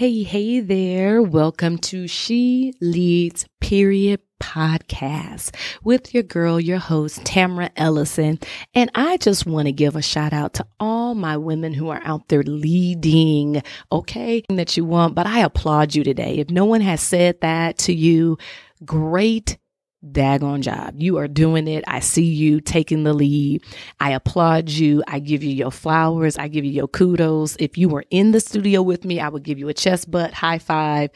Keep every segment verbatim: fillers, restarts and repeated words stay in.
Hey, hey there. Welcome to She Leads Period Podcast with your girl, your host, Tamara Ellison. And I just want to give a shout out to all my women who are out there leading, okay, that you want, but I applaud you today. If no one has said that to you, great daggone job. You are doing it. I see you taking the lead. I applaud you. I give you your flowers. I give you your kudos. If you were in the studio with me, I would give you a chest butt high five.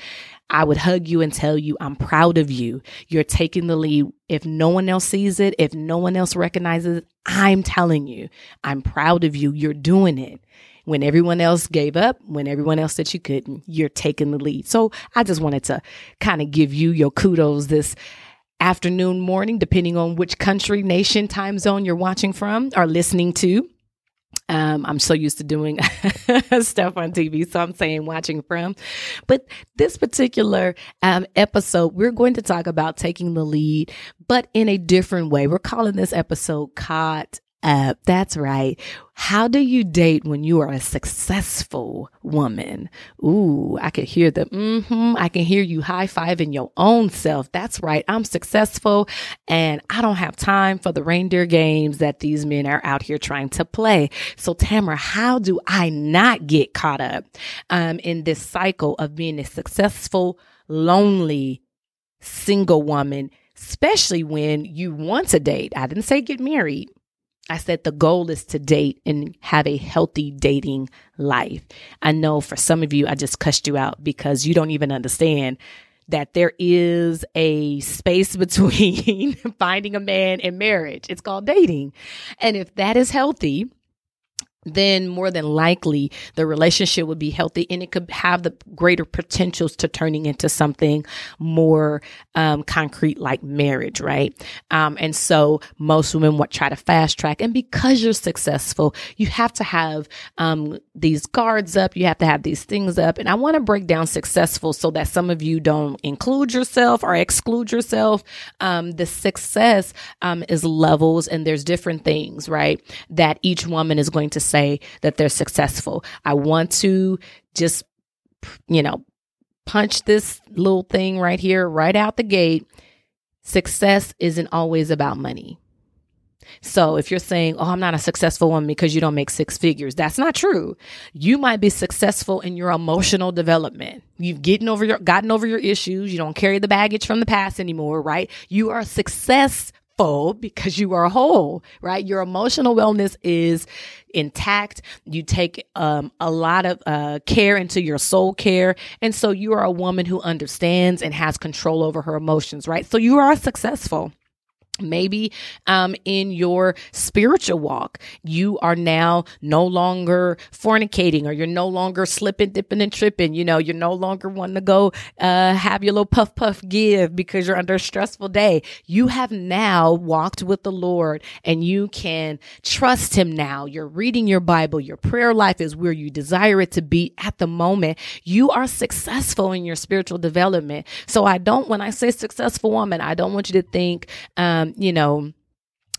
I would hug you and tell you, I'm proud of you. You're taking the lead. If no one else sees it, if no one else recognizes it, I'm telling you, I'm proud of you. You're doing it. When everyone else gave up, when everyone else said you couldn't, you're taking the lead. So I just wanted to kind of give you your kudos this afternoon, morning, depending on which country, nation, time zone you're watching from or listening to. Um, I'm so used to doing stuff on T V, so I'm saying watching from. But this particular um, episode, we're going to talk about taking the lead, but in a different way. We're calling this episode Caught Up. That's right. How do you date when you are a successful woman? Ooh, I could hear the mm-hmm. I can hear you high-fiving your own self. That's right. I'm successful and I don't have time for the reindeer games that these men are out here trying to play. So Tamara, how do I not get caught up um, in this cycle of being a successful, lonely, single woman, especially when you want to date? I didn't say get married. I said the goal is to date and have a healthy dating life. I know for some of you, I just cussed you out because you don't even understand that there is a space between finding a man and marriage. It's called dating. And if that is healthy, then more than likely the relationship would be healthy and it could have the greater potentials to turning into something more um, concrete like marriage, right? Um, and so most women would try to fast track. And because you're successful, you have to have um, these guards up. You have to have these things up. And I want to break down successful so that some of you don't include yourself or exclude yourself. Um, the success um, is levels and there's different things, right, that each woman is going to say. Say that they're successful. I want to just, you know, punch this little thing right here, right out the gate. Success isn't always about money. So if you're saying, oh, I'm not a successful woman because you don't make six figures, that's not true. You might be successful in your emotional development. You've gotten over your, gotten over your issues. You don't carry the baggage from the past anymore, right? You are successful. Full because you are whole, right? Your emotional wellness is intact. You take um, a lot of uh, care into your soul care. And so you are a woman who understands and has control over her emotions, right? So you are successful. Maybe um, in your spiritual walk, you are now no longer fornicating or you're no longer slipping, dipping and tripping. You know, you're no longer wanting to go uh, have your little puff puff give because you're under a stressful day. You have now walked with the Lord and you can trust him now. You're reading your Bible. Your prayer life is where you desire it to be at the moment. You are successful in your spiritual development. So I don't, when I say successful woman, I don't want you to think, um, you know,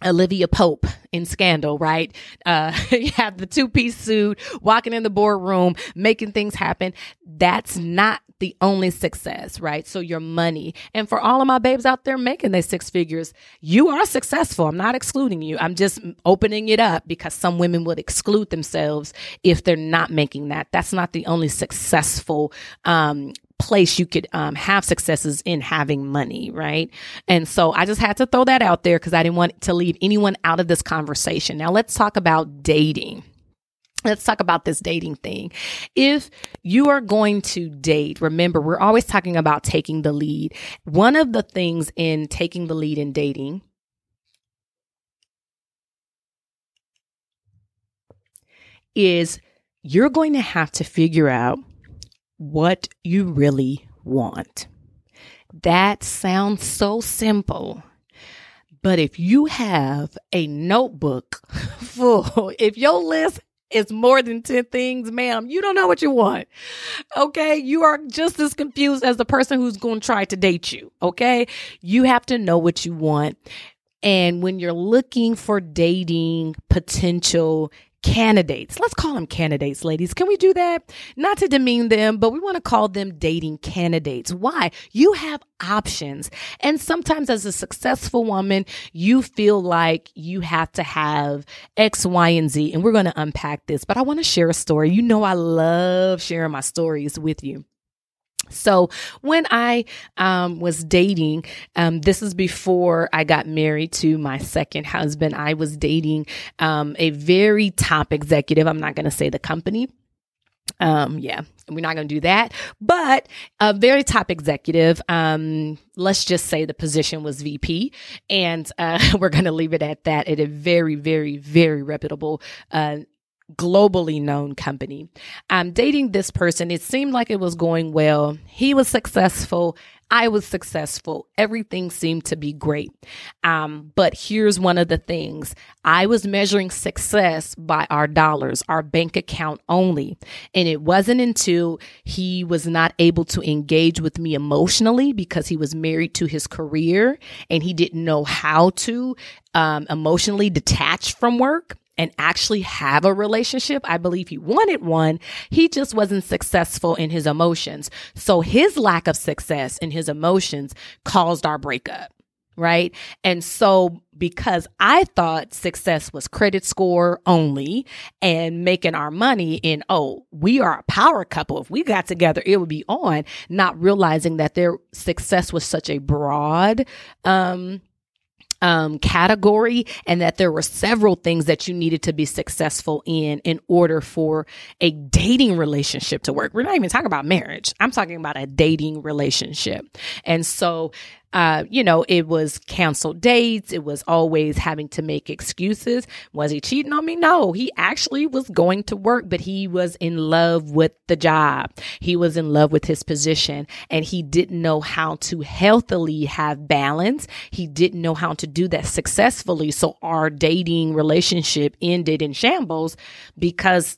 Olivia Pope in Scandal, right? Uh, you have the two-piece suit, walking in the boardroom, making things happen. That's not the only success, right? So your money. And for all of my babes out there making their six figures, you are successful. I'm not excluding you. I'm just opening it up because some women would exclude themselves if they're not making that. That's not the only successful um place you could um, have successes in having money, right? And so I just had to throw that out there because I didn't want to leave anyone out of this conversation. Now let's talk about dating. Let's talk about this dating thing. If you are going to date, remember, we're always talking about taking the lead. One of the things in taking the lead in dating is you're going to have to figure out what you really want. That sounds so simple, but if you have a notebook full, if your list is more than ten things, ma'am, you don't know what you want. Okay. You are just as confused as the person who's going to try to date you. Okay. You have to know what you want. And when you're looking for dating potential candidates. Let's call them candidates, ladies. Can we do that? Not to demean them, but we want to call them dating candidates. Why? You have options. And sometimes as a successful woman, you feel like you have to have X, Y, and Z. And we're going to unpack this, but I want to share a story. You know, I love sharing my stories with you. So when I um, was dating, um, this is before I got married to my second husband, I was dating um, a very top executive. I'm not going to say the company. Um, yeah, we're not going to do that. But a very top executive, um, let's just say the position was V P. And uh, we're going to leave it at that, at a very, very, very reputable uh globally known company. I'm dating this person. It seemed like it was going well. He was successful. I was successful. Everything seemed to be great. Um, but here's one of the things. I was measuring success by our dollars, our bank account only. And it wasn't until he was not able to engage with me emotionally because he was married to his career and he didn't know how to um, emotionally detach from work and actually have a relationship. I believe he wanted one. He just wasn't successful in his emotions. So his lack of success in his emotions caused our breakup, right? And so because I thought success was credit score only and making our money and, oh, we are a power couple. If we got together, it would be on, not realizing that their success was such a broad, um, Um, category, and that there were several things that you needed to be successful in in order for a dating relationship to work. We're not even talking about marriage. I'm talking about a dating relationship. And so, uh, you know, it was canceled dates. It was always having to make excuses. Was he cheating on me? No, he actually was going to work, but he was in love with the job. He was in love with his position, and he didn't know how to healthily have balance. He didn't know how to do that successfully. So our dating relationship ended in shambles because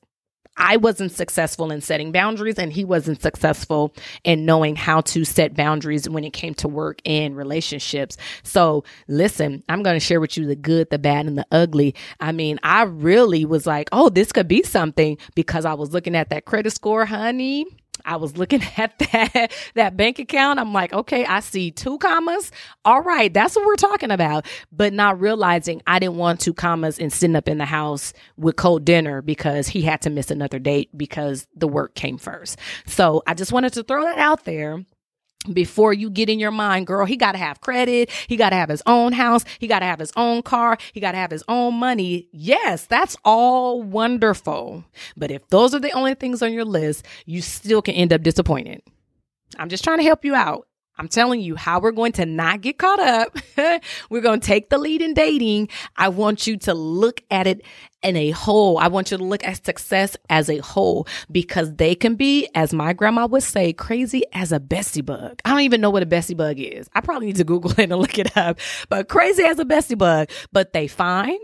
I wasn't successful in setting boundaries and he wasn't successful in knowing how to set boundaries when it came to work and relationships. So listen, I'm going to share with you the good, the bad, and the ugly. I mean, I really was like, oh, this could be something, because I was looking at that credit score, honey. I was looking at that, that bank account. I'm like, okay, I see two commas. All right, that's what we're talking about. But not realizing I didn't want two commas and sitting up in the house with cold dinner because he had to miss another date because the work came first. So I just wanted to throw that out there. Before you get in your mind, girl, he got to have credit. He got to have his own house. He got to have his own car. He got to have his own money. Yes, that's all wonderful. But if those are the only things on your list, you still can end up disappointed. I'm just trying to help you out. I'm telling you how we're going to not get caught up. We're going to take the lead in dating. I want you to look at it in a whole. I want you to look at success as a whole, because they can be, as my grandma would say, crazy as a bestie bug. I don't even know what a bestie bug is. I probably need to Google it and look it up, but crazy as a bestie bug, but they fine.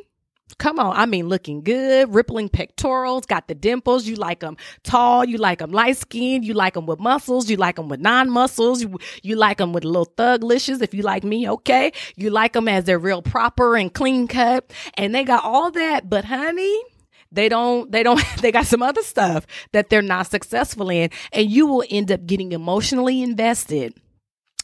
Come on. I mean, looking good, rippling pectorals, got the dimples. You like them tall. You like them light skinned. You like them with muscles. You like them with non-muscles. You, you like them with little thug-licious. If you like me, okay. You like them as they're real proper and clean cut. And they got all that. But honey, they don't, they don't, they got some other stuff that they're not successful in. And you will end up getting emotionally invested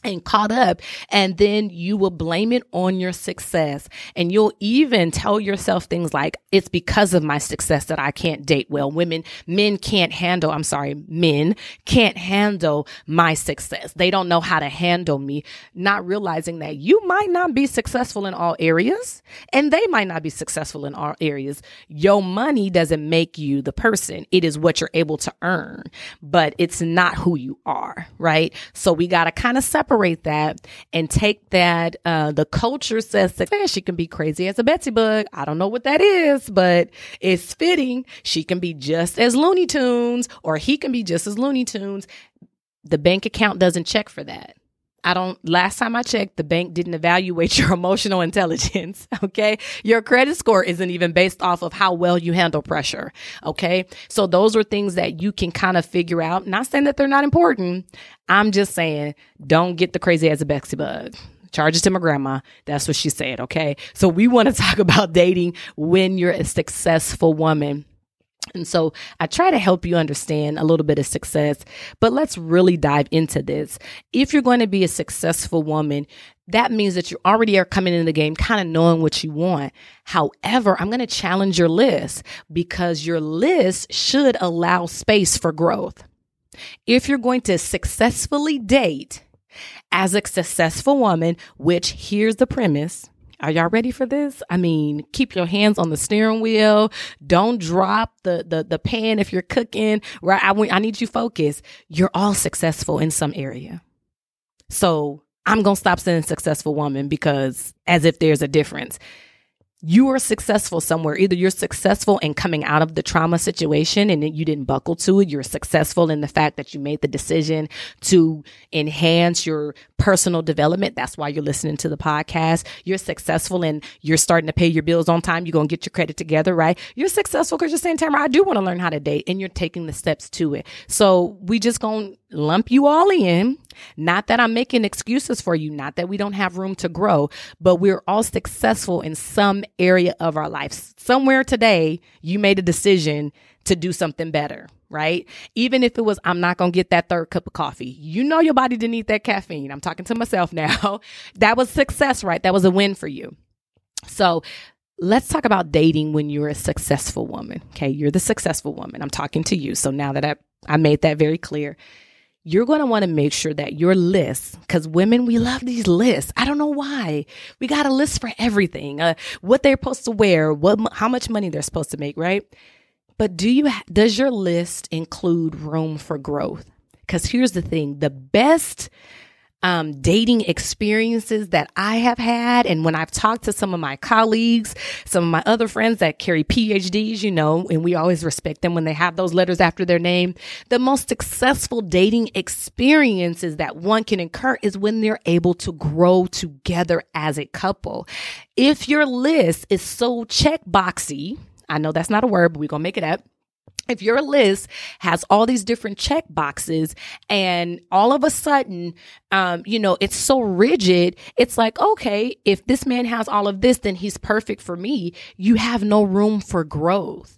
and caught up, and then you will blame it on your success. And you'll even tell yourself things like, it's because of my success that I can't date well. Women, men can't handle, I'm sorry, men can't handle my success. They don't know how to handle me, not realizing that you might not be successful in all areas, and they might not be successful in all areas. Your money doesn't make you the person. It is what you're able to earn, but it's not who you are, right? So we got to kind of separate that and take that. Uh, the culture says success, she can be crazy as a Betsy bug. I don't know what that is, but it's fitting. She can be just as Looney Tunes, or he can be just as Looney Tunes. The bank account doesn't check for that. I don't, last time I checked, the bank didn't evaluate your emotional intelligence. Okay. Your credit score isn't even based off of how well you handle pressure. Okay. So those are things that you can kind of figure out. Not saying that they're not important. I'm just saying, don't get the crazy as a Betsy bug. Charge it to my grandma. That's what she said. Okay. So we want to talk about dating when you're a successful woman. And so I try to help you understand a little bit of success, but let's really dive into this. If you're going to be a successful woman, that means that you already are coming into the game kind of knowing what you want. However, I'm going to challenge your list because your list should allow space for growth. If you're going to successfully date as a successful woman, which here's the premise. Are y'all ready for this? I mean, keep your hands on the steering wheel. Don't drop the the, the pan if you're cooking, right? I, I need you focused. You're all successful in some area. So I'm going to stop saying successful woman because as if there's a difference. You are successful somewhere. Either you're successful in coming out of the trauma situation and you didn't buckle to it. You're successful in the fact that you made the decision to enhance your personal development. That's why you're listening to the podcast. You're successful and you're starting to pay your bills on time. You're going to get your credit together, right? You're successful because you're saying, Tamara, I do want to learn how to date, and you're taking the steps to it. So we just going to lump you all in. Not that I'm making excuses for you, not that we don't have room to grow, but we're all successful in some area of our lives. Somewhere today, you made a decision to do something better, right? Even if it was, I'm not going to get that third cup of coffee. You know your body didn't need that caffeine. I'm talking to myself now. That was success, right? That was a win for you. So let's talk about dating when you're a successful woman, okay? You're the successful woman. I'm talking to you. So now that I, I made that very clear, you're going to want to make sure that your list, because women, we love these lists. I don't know why. We got a list for everything, uh, what they're supposed to wear, what, how much money they're supposed to make, right? But do you ha- does your list include room for growth? Because here's the thing, the best um, dating experiences that I have had, and when I've talked to some of my colleagues, some of my other friends that carry P H Ds, you know, and we always respect them when they have those letters after their name, the most successful dating experiences that one can incur is when they're able to grow together as a couple. If your list is so checkboxy, I know that's not a word, but we're going to make it up. If your list has all these different check boxes and all of a sudden, um, you know, it's so rigid, it's like, okay, if this man has all of this, then he's perfect for me. You have no room for growth,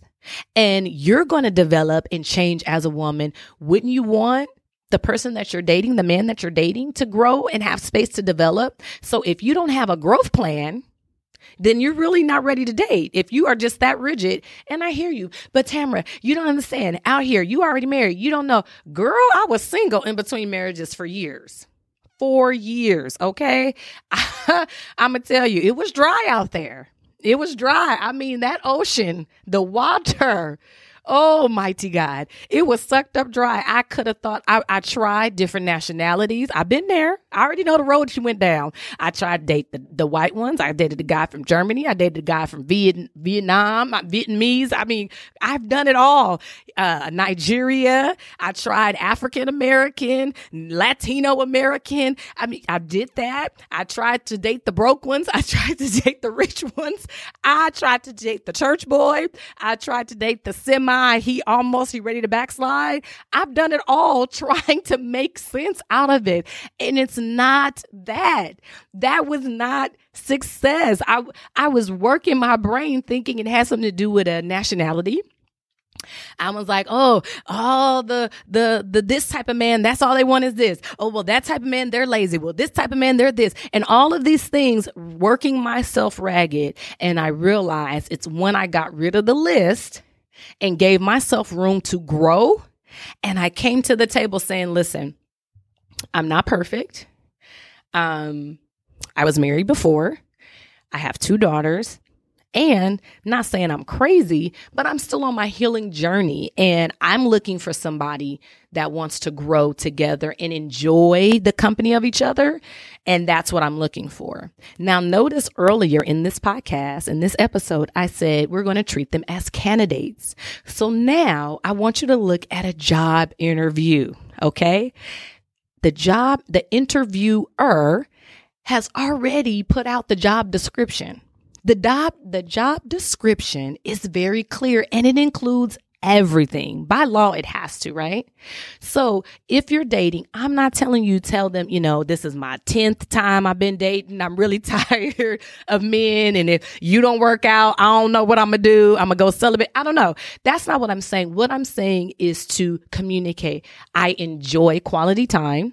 and you're going to develop and change as a woman. Wouldn't you want the person that you're dating, the man that you're dating, to grow and have space to develop? So if you don't have a growth plan, then you're really not ready to date. If you are just that rigid, and I hear you, but Tamara, you don't understand. Out here, you already married. You don't know. Girl, I was single in between marriages for years. Four years, okay? I'm going to tell you, it was dry out there. It was dry. I mean, that ocean, the water, oh, mighty God. It was sucked up dry. I could have thought I, I tried different nationalities. I've been there. I already know the road she went down. I tried to date the, the white ones. I dated a guy from Germany. I dated a guy from Viet- Vietnam, Vietnamese. I mean, I've done it all. Uh, Nigeria. I tried African American, Latino American. I mean, I did that. I tried to date the broke ones. I tried to date the rich ones. I tried to date the church boy. I tried to date the semi. He almost, he ready to backslide. I've done it all trying to make sense out of it. And it's not that. That was not success. I, I was working my brain thinking it had something to do with a nationality. I was like, oh, oh, the, the, the, this type of man, that's all they want is this. Oh, well, that type of man, they're lazy. Well, this type of man, they're this. And all of these things working myself ragged. And I realized it's when I got rid of the list and gave myself room to grow. And I came to the table saying, listen, I'm not perfect. Um, I was married before. I have two daughters. And not saying I'm crazy, but I'm still on my healing journey. And I'm looking for somebody that wants to grow together and enjoy the company of each other. And that's what I'm looking for. Now, notice earlier in this podcast, in this episode, I said we're going to treat them as candidates. So now I want you to look at a job interview, okay? The job, the interviewer has already put out the job description. The job, the job description is very clear, and it includes everything. By law, it has to, right? So if you're dating, I'm not telling you, tell them, you know, this is my tenth time I've been dating. I'm really tired of men. And if you don't work out, I don't know what I'm going to do. I'm going to go celibate. I don't know. That's not what I'm saying. What I'm saying is to communicate. I enjoy quality time.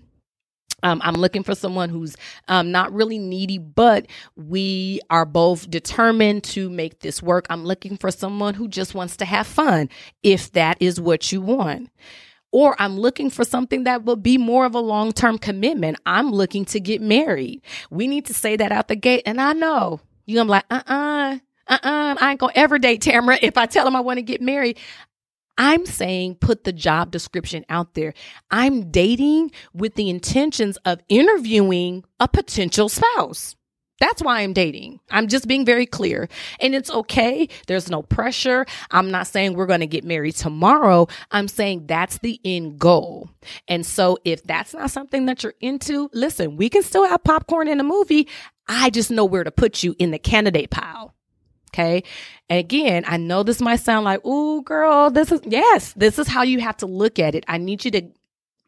Um, I'm looking for someone who's um, not really needy, but we are both determined to make this work. I'm looking for someone who just wants to have fun, if that is what you want. Or I'm looking for something that will be more of a long-term commitment. I'm looking to get married. We need to say that out the gate. And I know you're going to be like, uh-uh, uh-uh, I ain't going to ever date Tamara if I tell him I want to get married. I'm saying put the job description out there. I'm dating with the intentions of interviewing a potential spouse. That's why I'm dating. I'm just being very clear. And it's okay. There's no pressure. I'm not saying we're going to get married tomorrow. I'm saying that's the end goal. And so if that's not something that you're into, listen, we can still have popcorn in a movie. I just know where to put you in the candidate pile. Okay. And again, I know this might sound like, ooh, girl, this is, yes, this is how you have to look at it. I need you to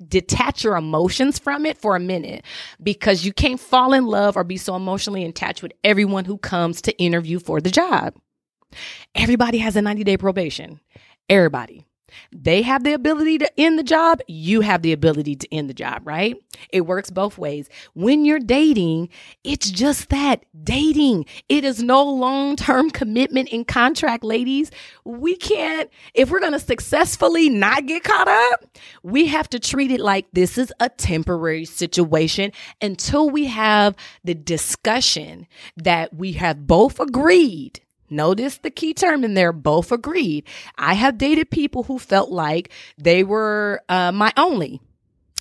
detach your emotions from it for a minute, because you can't fall in love or be so emotionally attached with everyone who comes to interview for the job. Everybody has a ninety day probation. Everybody. They have the ability to end the job. You have the ability to end the job, right? It works both ways. When you're dating, it's just that, dating. It is no long-term commitment and contract, ladies. We can't, if we're going to successfully not get caught up, we have to treat it like this is a temporary situation until we have the discussion that we have both agreed. Notice the key term in there, both agreed. I have dated people who felt like they were uh, my only.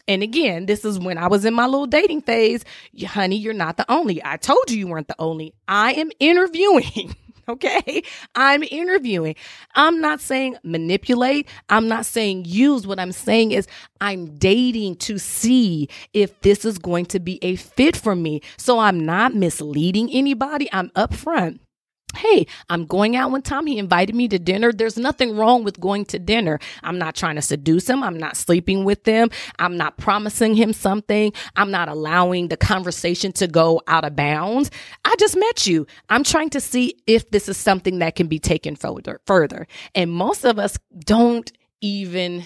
And again, this is when I was in my little dating phase. Honey, you're not the only. I told you you weren't the only. I am interviewing. Okay. I'm interviewing. I'm not saying manipulate. I'm not saying use. What I'm saying is I'm dating to see if this is going to be a fit for me. So I'm not misleading anybody. I'm upfront. Hey, I'm going out one time. He invited me to dinner. There's nothing wrong with going to dinner. I'm not trying to seduce him. I'm not sleeping with him. I'm not promising him something. I'm not allowing the conversation to go out of bounds. I just met you. I'm trying to see if this is something that can be taken further. And most of us don't even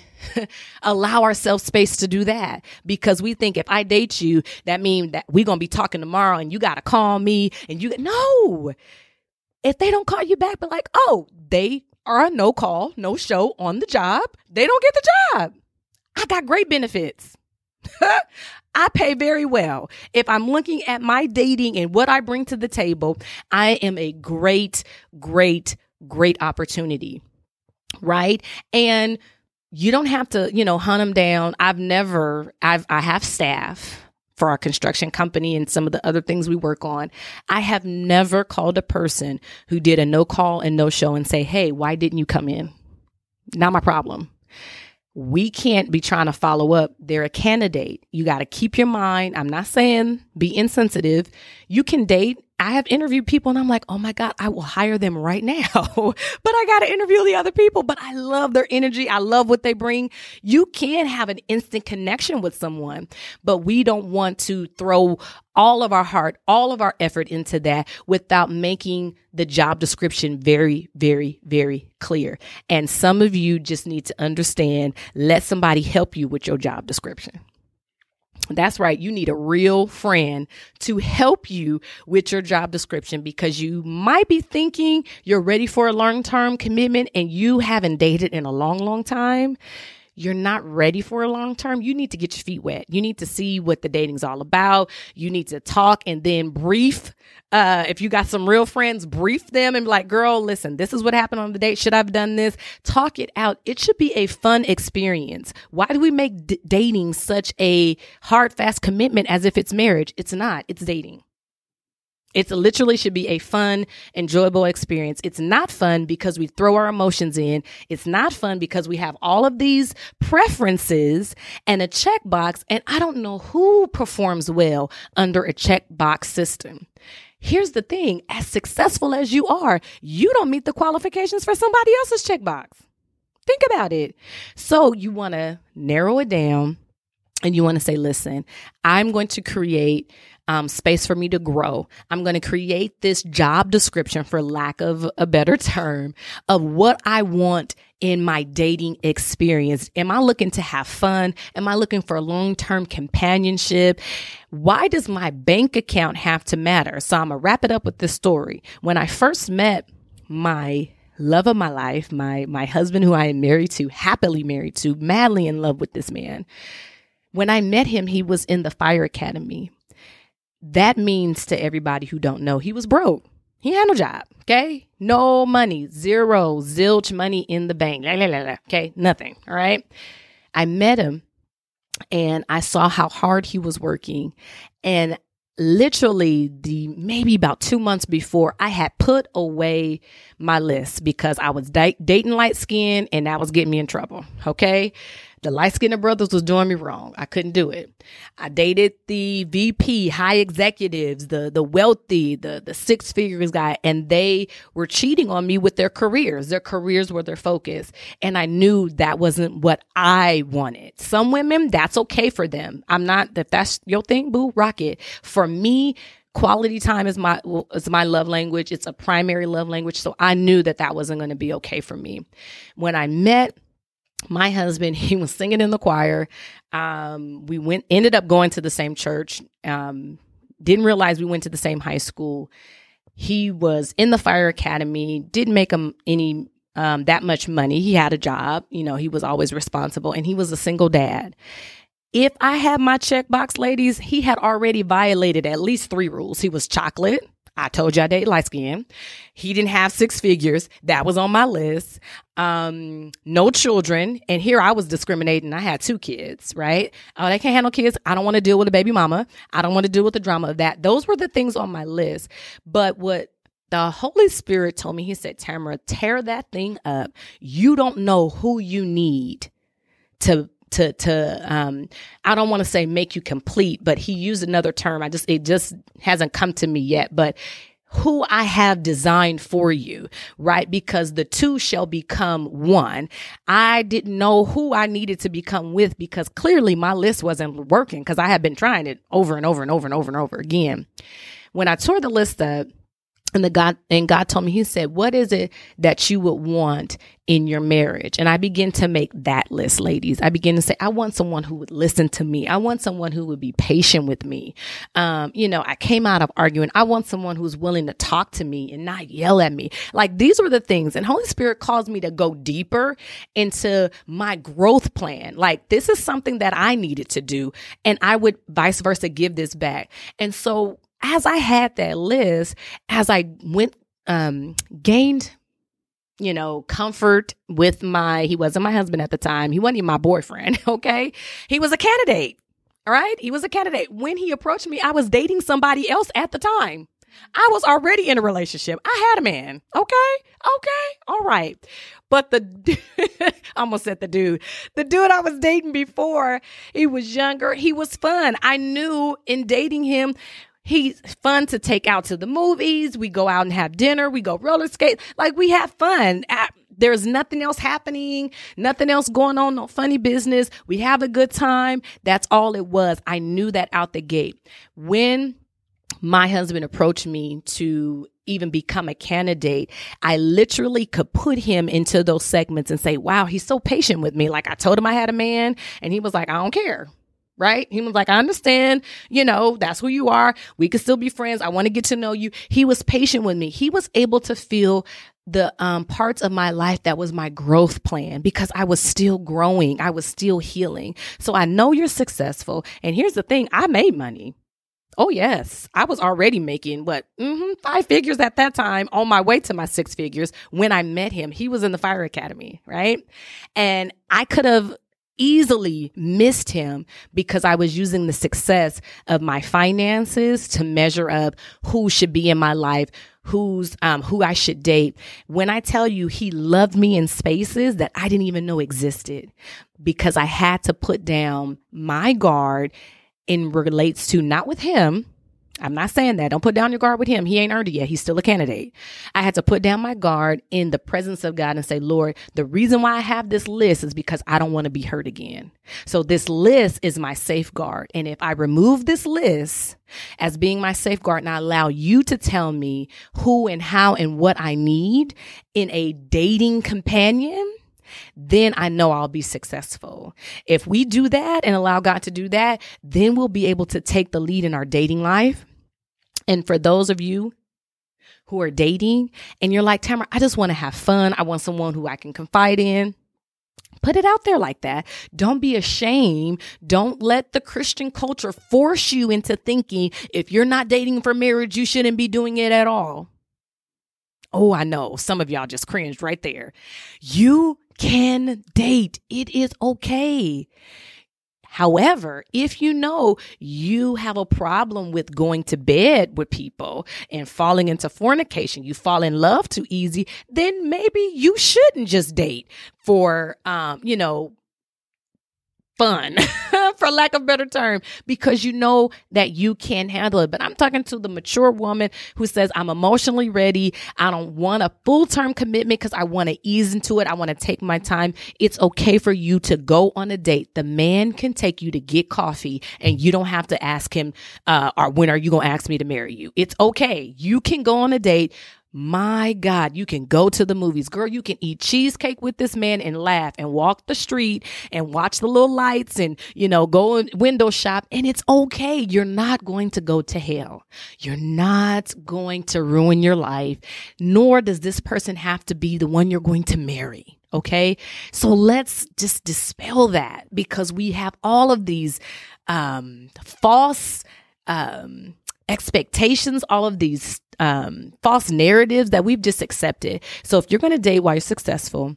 allow ourselves space to do that, because we think if I date you, that means that we're going to be talking tomorrow and you got to call me and you no. If they don't call you back, but like, oh, they are a no call, no show on the job. They don't get the job. I got great benefits. I pay very well. If I'm looking at my dating and what I bring to the table, I am a great, great, great opportunity. Right. And you don't have to, you know, hunt them down. I've never, I've, I have staff for our construction company and some of the other things we work on. I have never called a person who did a no call and no show and say, hey, why didn't you come in? Not my problem. We can't be trying to follow up. They're a candidate. You got to keep your mind. I'm not saying be insensitive. You can date. I have interviewed people and I'm like, oh my God, I will hire them right now, but I got to interview the other people, but I love their energy. I love what they bring. You can have an instant connection with someone, but we don't want to throw all of our heart, all of our effort into that without making the job description very, very, very clear. And some of you just need to understand, let somebody help you with your job description. That's right. You need a real friend to help you with your job description, because you might be thinking you're ready for a long-term commitment and you haven't dated in a long, long time. You're not ready for a long term. You need to get your feet wet. You need to see what the dating's all about. You need to talk and then brief. Uh, if you got some real friends, brief them and be like, girl, listen, this is what happened on the date. Should I have done this? Talk it out. It should be a fun experience. Why do we make d- dating such a hard, fast commitment as if it's marriage? It's not. It's dating. It literally should be a fun, enjoyable experience. It's not fun because we throw our emotions in. It's not fun because we have all of these preferences and a checkbox, and I don't know who performs well under a checkbox system. Here's the thing. As successful as you are, you don't meet the qualifications for somebody else's checkbox. Think about it. So you want to narrow it down and you want to say, listen, I'm going to create um, space for me to grow. I'm going to create this job description, for lack of a better term, of what I want in my dating experience. Am I looking to have fun? Am I looking for long-term companionship? Why does my bank account have to matter? So I'm going to wrap it up with this story. When I first met my love of my life, my my husband, who I am married to, happily married to, madly in love with this man. When I met him, he was in the fire academy. That means, to everybody who don't know, he was broke. He had no job, okay? No money, zero, zilch money in the bank, la, la, la, la, okay? Nothing, all right? I met him and I saw how hard he was working, and literally the maybe about two months before, I had put away my list because I was da- dating light skin and that was getting me in trouble. Okay. The light skinned brothers was doing me wrong. I couldn't do it. I dated the V P, high executives, the, the wealthy, the, the six figures guy, and they were cheating on me with their careers. Their careers were their focus. And I knew that wasn't what I wanted. Some women, that's okay for them. I'm not, if that's your thing, boo, rock it. For me, quality time is my is my love language. It's a primary love language. So I knew that that wasn't going to be okay for me. When I met my husband, he was singing in the choir. Um, we went, ended up going to the same church. Um, didn't realize we went to the same high school. He was in the fire academy. Didn't make him any um, that much money. He had a job. You know, he was always responsible, and he was a single dad. If I had my checkbox, ladies, he had already violated at least three rules. He was chocolate. I told you I date light skin. He didn't have six figures. That was on my list. Um, no children. And here I was discriminating. I had two kids, right? Oh, they can't handle kids. I don't want to deal with a baby mama. I don't want to deal with the drama of that. Those were the things on my list. But what the Holy Spirit told me, he said, Tamara, tear that thing up. You don't know who you need to to, to, um, I don't want to say make you complete, but he used another term. I just, it just hasn't come to me yet, but who I have designed for you, right? Because the two shall become one. I didn't know who I needed to become with, because clearly my list wasn't working, because I had been trying it over and over and over and over and over again. When I tore the list up, And the God and God told me, he said, what is it that you would want in your marriage? And I began to make that list, ladies. I began to say, I want someone who would listen to me. I want someone who would be patient with me. Um, you know, I came out of arguing. I want someone who's willing to talk to me and not yell at me. Like, these were the things. And Holy Spirit caused me to go deeper into my growth plan. Like, this is something that I needed to do. And I would vice versa give this back. And so, as I had that list, as I went, um, gained, you know, comfort with my, he wasn't my husband at the time. He wasn't even my boyfriend. Okay. He was a candidate. All right. He was a candidate. When he approached me, I was dating somebody else at the time. I was already in a relationship. I had a man. Okay. Okay. All right. But the, I almost said the dude, the dude I was dating before, he was younger. He was fun. I knew in dating him, he's fun to take out to the movies. We go out and have dinner. We go roller skate. Like, we have fun. I, there's nothing else happening. Nothing else going on. No funny business. We have a good time. That's all it was. I knew that out the gate. When my husband approached me to even become a candidate, I literally could put him into those segments and say, wow, he's so patient with me. Like, I told him I had a man and he was like, I don't care. Right? He was like, I understand, you know, that's who you are. We can still be friends. I want to get to know you. He was patient with me. He was able to feel the um, parts of my life that was my growth plan, because I was still growing. I was still healing. So I know you're successful. And here's the thing. I made money. Oh, yes. I was already making what? Mm-hmm, five figures at that time, on my way to my six figures. When I met him, he was in the fire academy. Right. And I could have easily missed him because I was using the success of my finances to measure up who should be in my life, who's um, who I should date. When I tell you he loved me in spaces that I didn't even know existed, because I had to put down my guard in relates to not with him, I'm not saying that. Don't put down your guard with him. He ain't earned it yet. He's still a candidate. I had to put down my guard in the presence of God and say, Lord, the reason why I have this list is because I don't want to be hurt again. So this list is my safeguard. And if I remove this list as being my safeguard and I allow you to tell me who and how and what I need in a dating companion, then I know I'll be successful. If we do that and allow God to do that, then we'll be able to take the lead in our dating life. And for those of you who are dating and you're like, Tamara, I just want to have fun. I want someone who I can confide in. Put it out there like that. Don't be ashamed. Don't let the Christian culture force you into thinking if you're not dating for marriage, you shouldn't be doing it at all. Oh, I know. Some of y'all just cringed right there. You can date. It is okay. However, if you know you have a problem with going to bed with people and falling into fornication, you fall in love too easy, then maybe you shouldn't just date for, um, you know, fun, for lack of a better term, because you know that you can handle it. But I'm talking to the mature woman who says, I'm emotionally ready. I don't want a full-term commitment because I want to ease into it. I want to take my time. It's okay for you to go on a date. The man can take you to get coffee and you don't have to ask him, uh, or when are you going to ask me to marry you? It's okay. You can go on a date. My God, you can go to the movies. Girl, you can eat cheesecake with this man and laugh and walk the street and watch the little lights and, you know, go and window shop. And it's okay. You're not going to go to hell. You're not going to ruin your life, nor does this person have to be the one you're going to marry. Okay. So let's just dispel that, because we have all of these um, false um, expectations, all of these um, false narratives that we've just accepted. So if you're going to date while you're successful,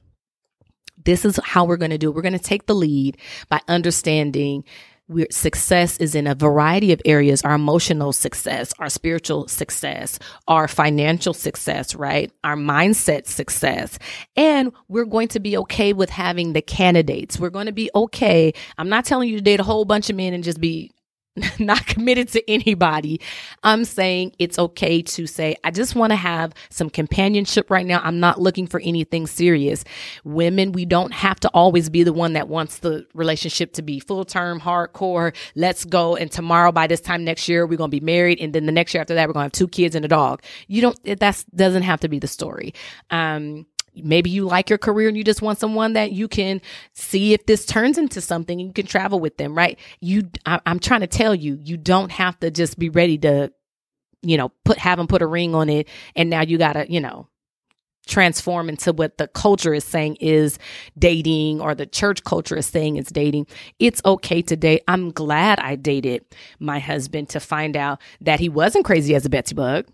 this is how we're going to do it. We're going to take the lead by understanding we're, success is in a variety of areas, our emotional success, our spiritual success, our financial success, right? Our mindset success. And we're going to be okay with having the candidates. We're going to be okay. I'm not telling you to date a whole bunch of men and just be not committed to anybody. I'm saying it's okay to say, I just want to have some companionship right now. I'm not looking for anything serious. Women, we don't have to always be the one that wants the relationship to be full term, hardcore. Let's go. And tomorrow, by this time next year, we're going to be married. And then the next year after that, we're going to have two kids and a dog. You don't, that doesn't have to be the story. Um, Maybe you like your career and you just want someone that you can see if this turns into something and you can travel with them, right? You, I, I'm trying to tell you, you don't have to just be ready to, you know, put, have them put a ring on it. And now you got to, you know, transform into what the culture is saying is dating, or the church culture is saying it's dating. It's okay to date. I'm glad I dated my husband to find out that he wasn't crazy as a Betsy bug.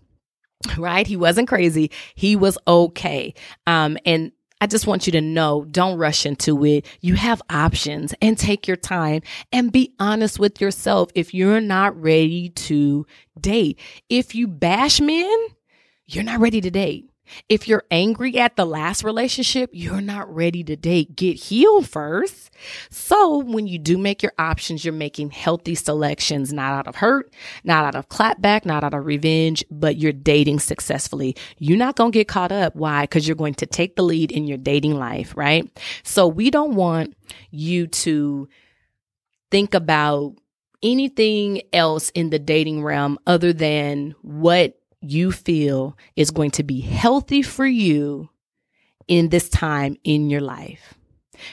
Right? He wasn't crazy. He was okay. Um, and I just want you to know, don't rush into it. You have options, and take your time and be honest with yourself. If you're not ready to date, if you bash men, you're not ready to date. If you're angry at the last relationship, you're not ready to date. Get healed first. So when you do make your options, you're making healthy selections, not out of hurt, not out of clapback, not out of revenge, but you're dating successfully. You're not going to get caught up. Why? Because you're going to take the lead in your dating life, right? So we don't want you to think about anything else in the dating realm other than what you feel is going to be healthy for you in this time in your life.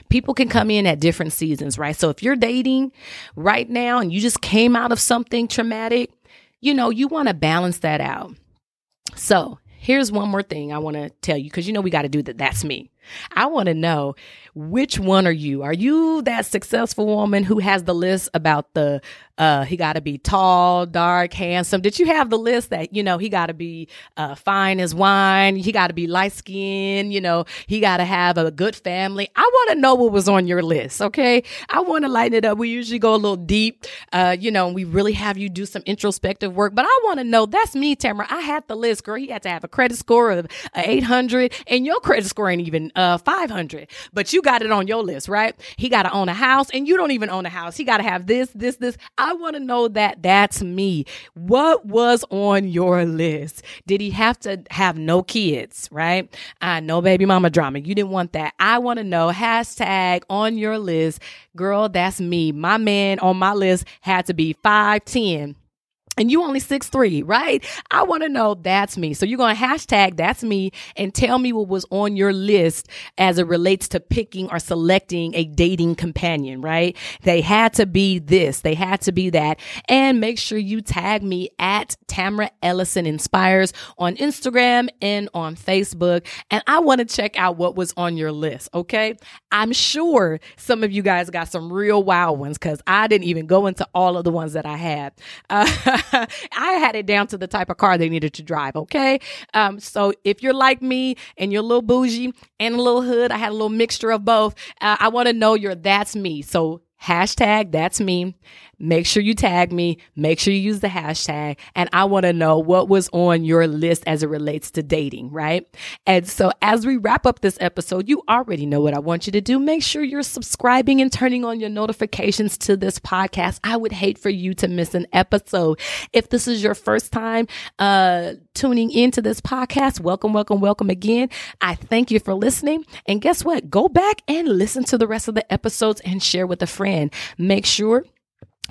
People can come in at different seasons, right? So if you're dating right now and you just came out of something traumatic, you know, you want to balance that out. So here's one more thing I want to tell you, because you know we got to do that. That's me. I want to know, which one are you? Are you that successful woman who has the list about the, uh, he got to be tall, dark, handsome? Did you have the list that, you know, he got to be uh, fine as wine, he got to be light skinned, you know, he got to have a good family? I want to know what was on your list, okay? I want to lighten it up. We usually go a little deep, uh, you know, and we really have you do some introspective work, but I want to know. That's me, Tamara. I had the list, girl. He had to have a credit score of eight hundred, and your credit score ain't even earning uh, five hundred, but you got it on your list, right? He got to own a house and you don't even own a house. He got to have this, this, this. I want to know that that's me. What was on your list? Did he have to have no kids, right? I know baby mama drama. You didn't want that. I want to know, hashtag on your list, girl, that's me. My man on my list had to be five ten. And you only six three, right? I want to know that's me. So you're going to hashtag that's me and tell me what was on your list as it relates to picking or selecting a dating companion, right? They had to be this. They had to be that. And make sure you tag me at Tamara Ellison Inspires on Instagram and on Facebook. And I want to check out what was on your list, okay? I'm sure some of you guys got some real wild ones because I didn't even go into all of the ones that I had. Uh, I had it down to the type of car they needed to drive, okay? Um, so if you're like me and you're a little bougie and a little hood, I had a little mixture of both. Uh, I want to know your that's me. So hashtag that's me. Make sure you tag me. Make sure you use the hashtag. And I want to know what was on your list as it relates to dating, right? And so as we wrap up this episode, you already know what I want you to do. Make sure you're subscribing and turning on your notifications to this podcast. I would hate for you to miss an episode. If this is your first time uh, tuning into this podcast, welcome, welcome, welcome again. I thank you for listening. And guess what? Go back and listen to the rest of the episodes and share with a friend. Make sure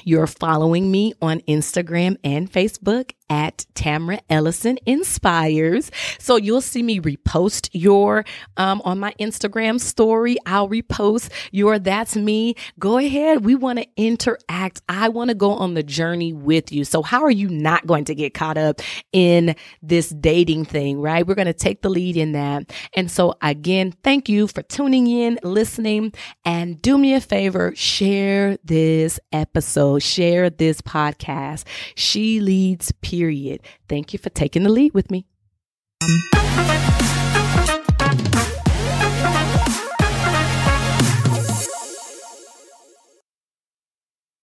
you're following me on Instagram and Facebook at Tamara Ellison Inspires. So you'll see me repost your, um, on my Instagram story, I'll repost your that's me. Go ahead. We want to interact. I want to go on the journey with you. So how are you not going to get caught up in this dating thing, right? We're going to take the lead in that. And so again, thank you for tuning in, listening, and do me a favor, share this episode, share this podcast. She Leads Period. Period. Thank you for taking the lead with me.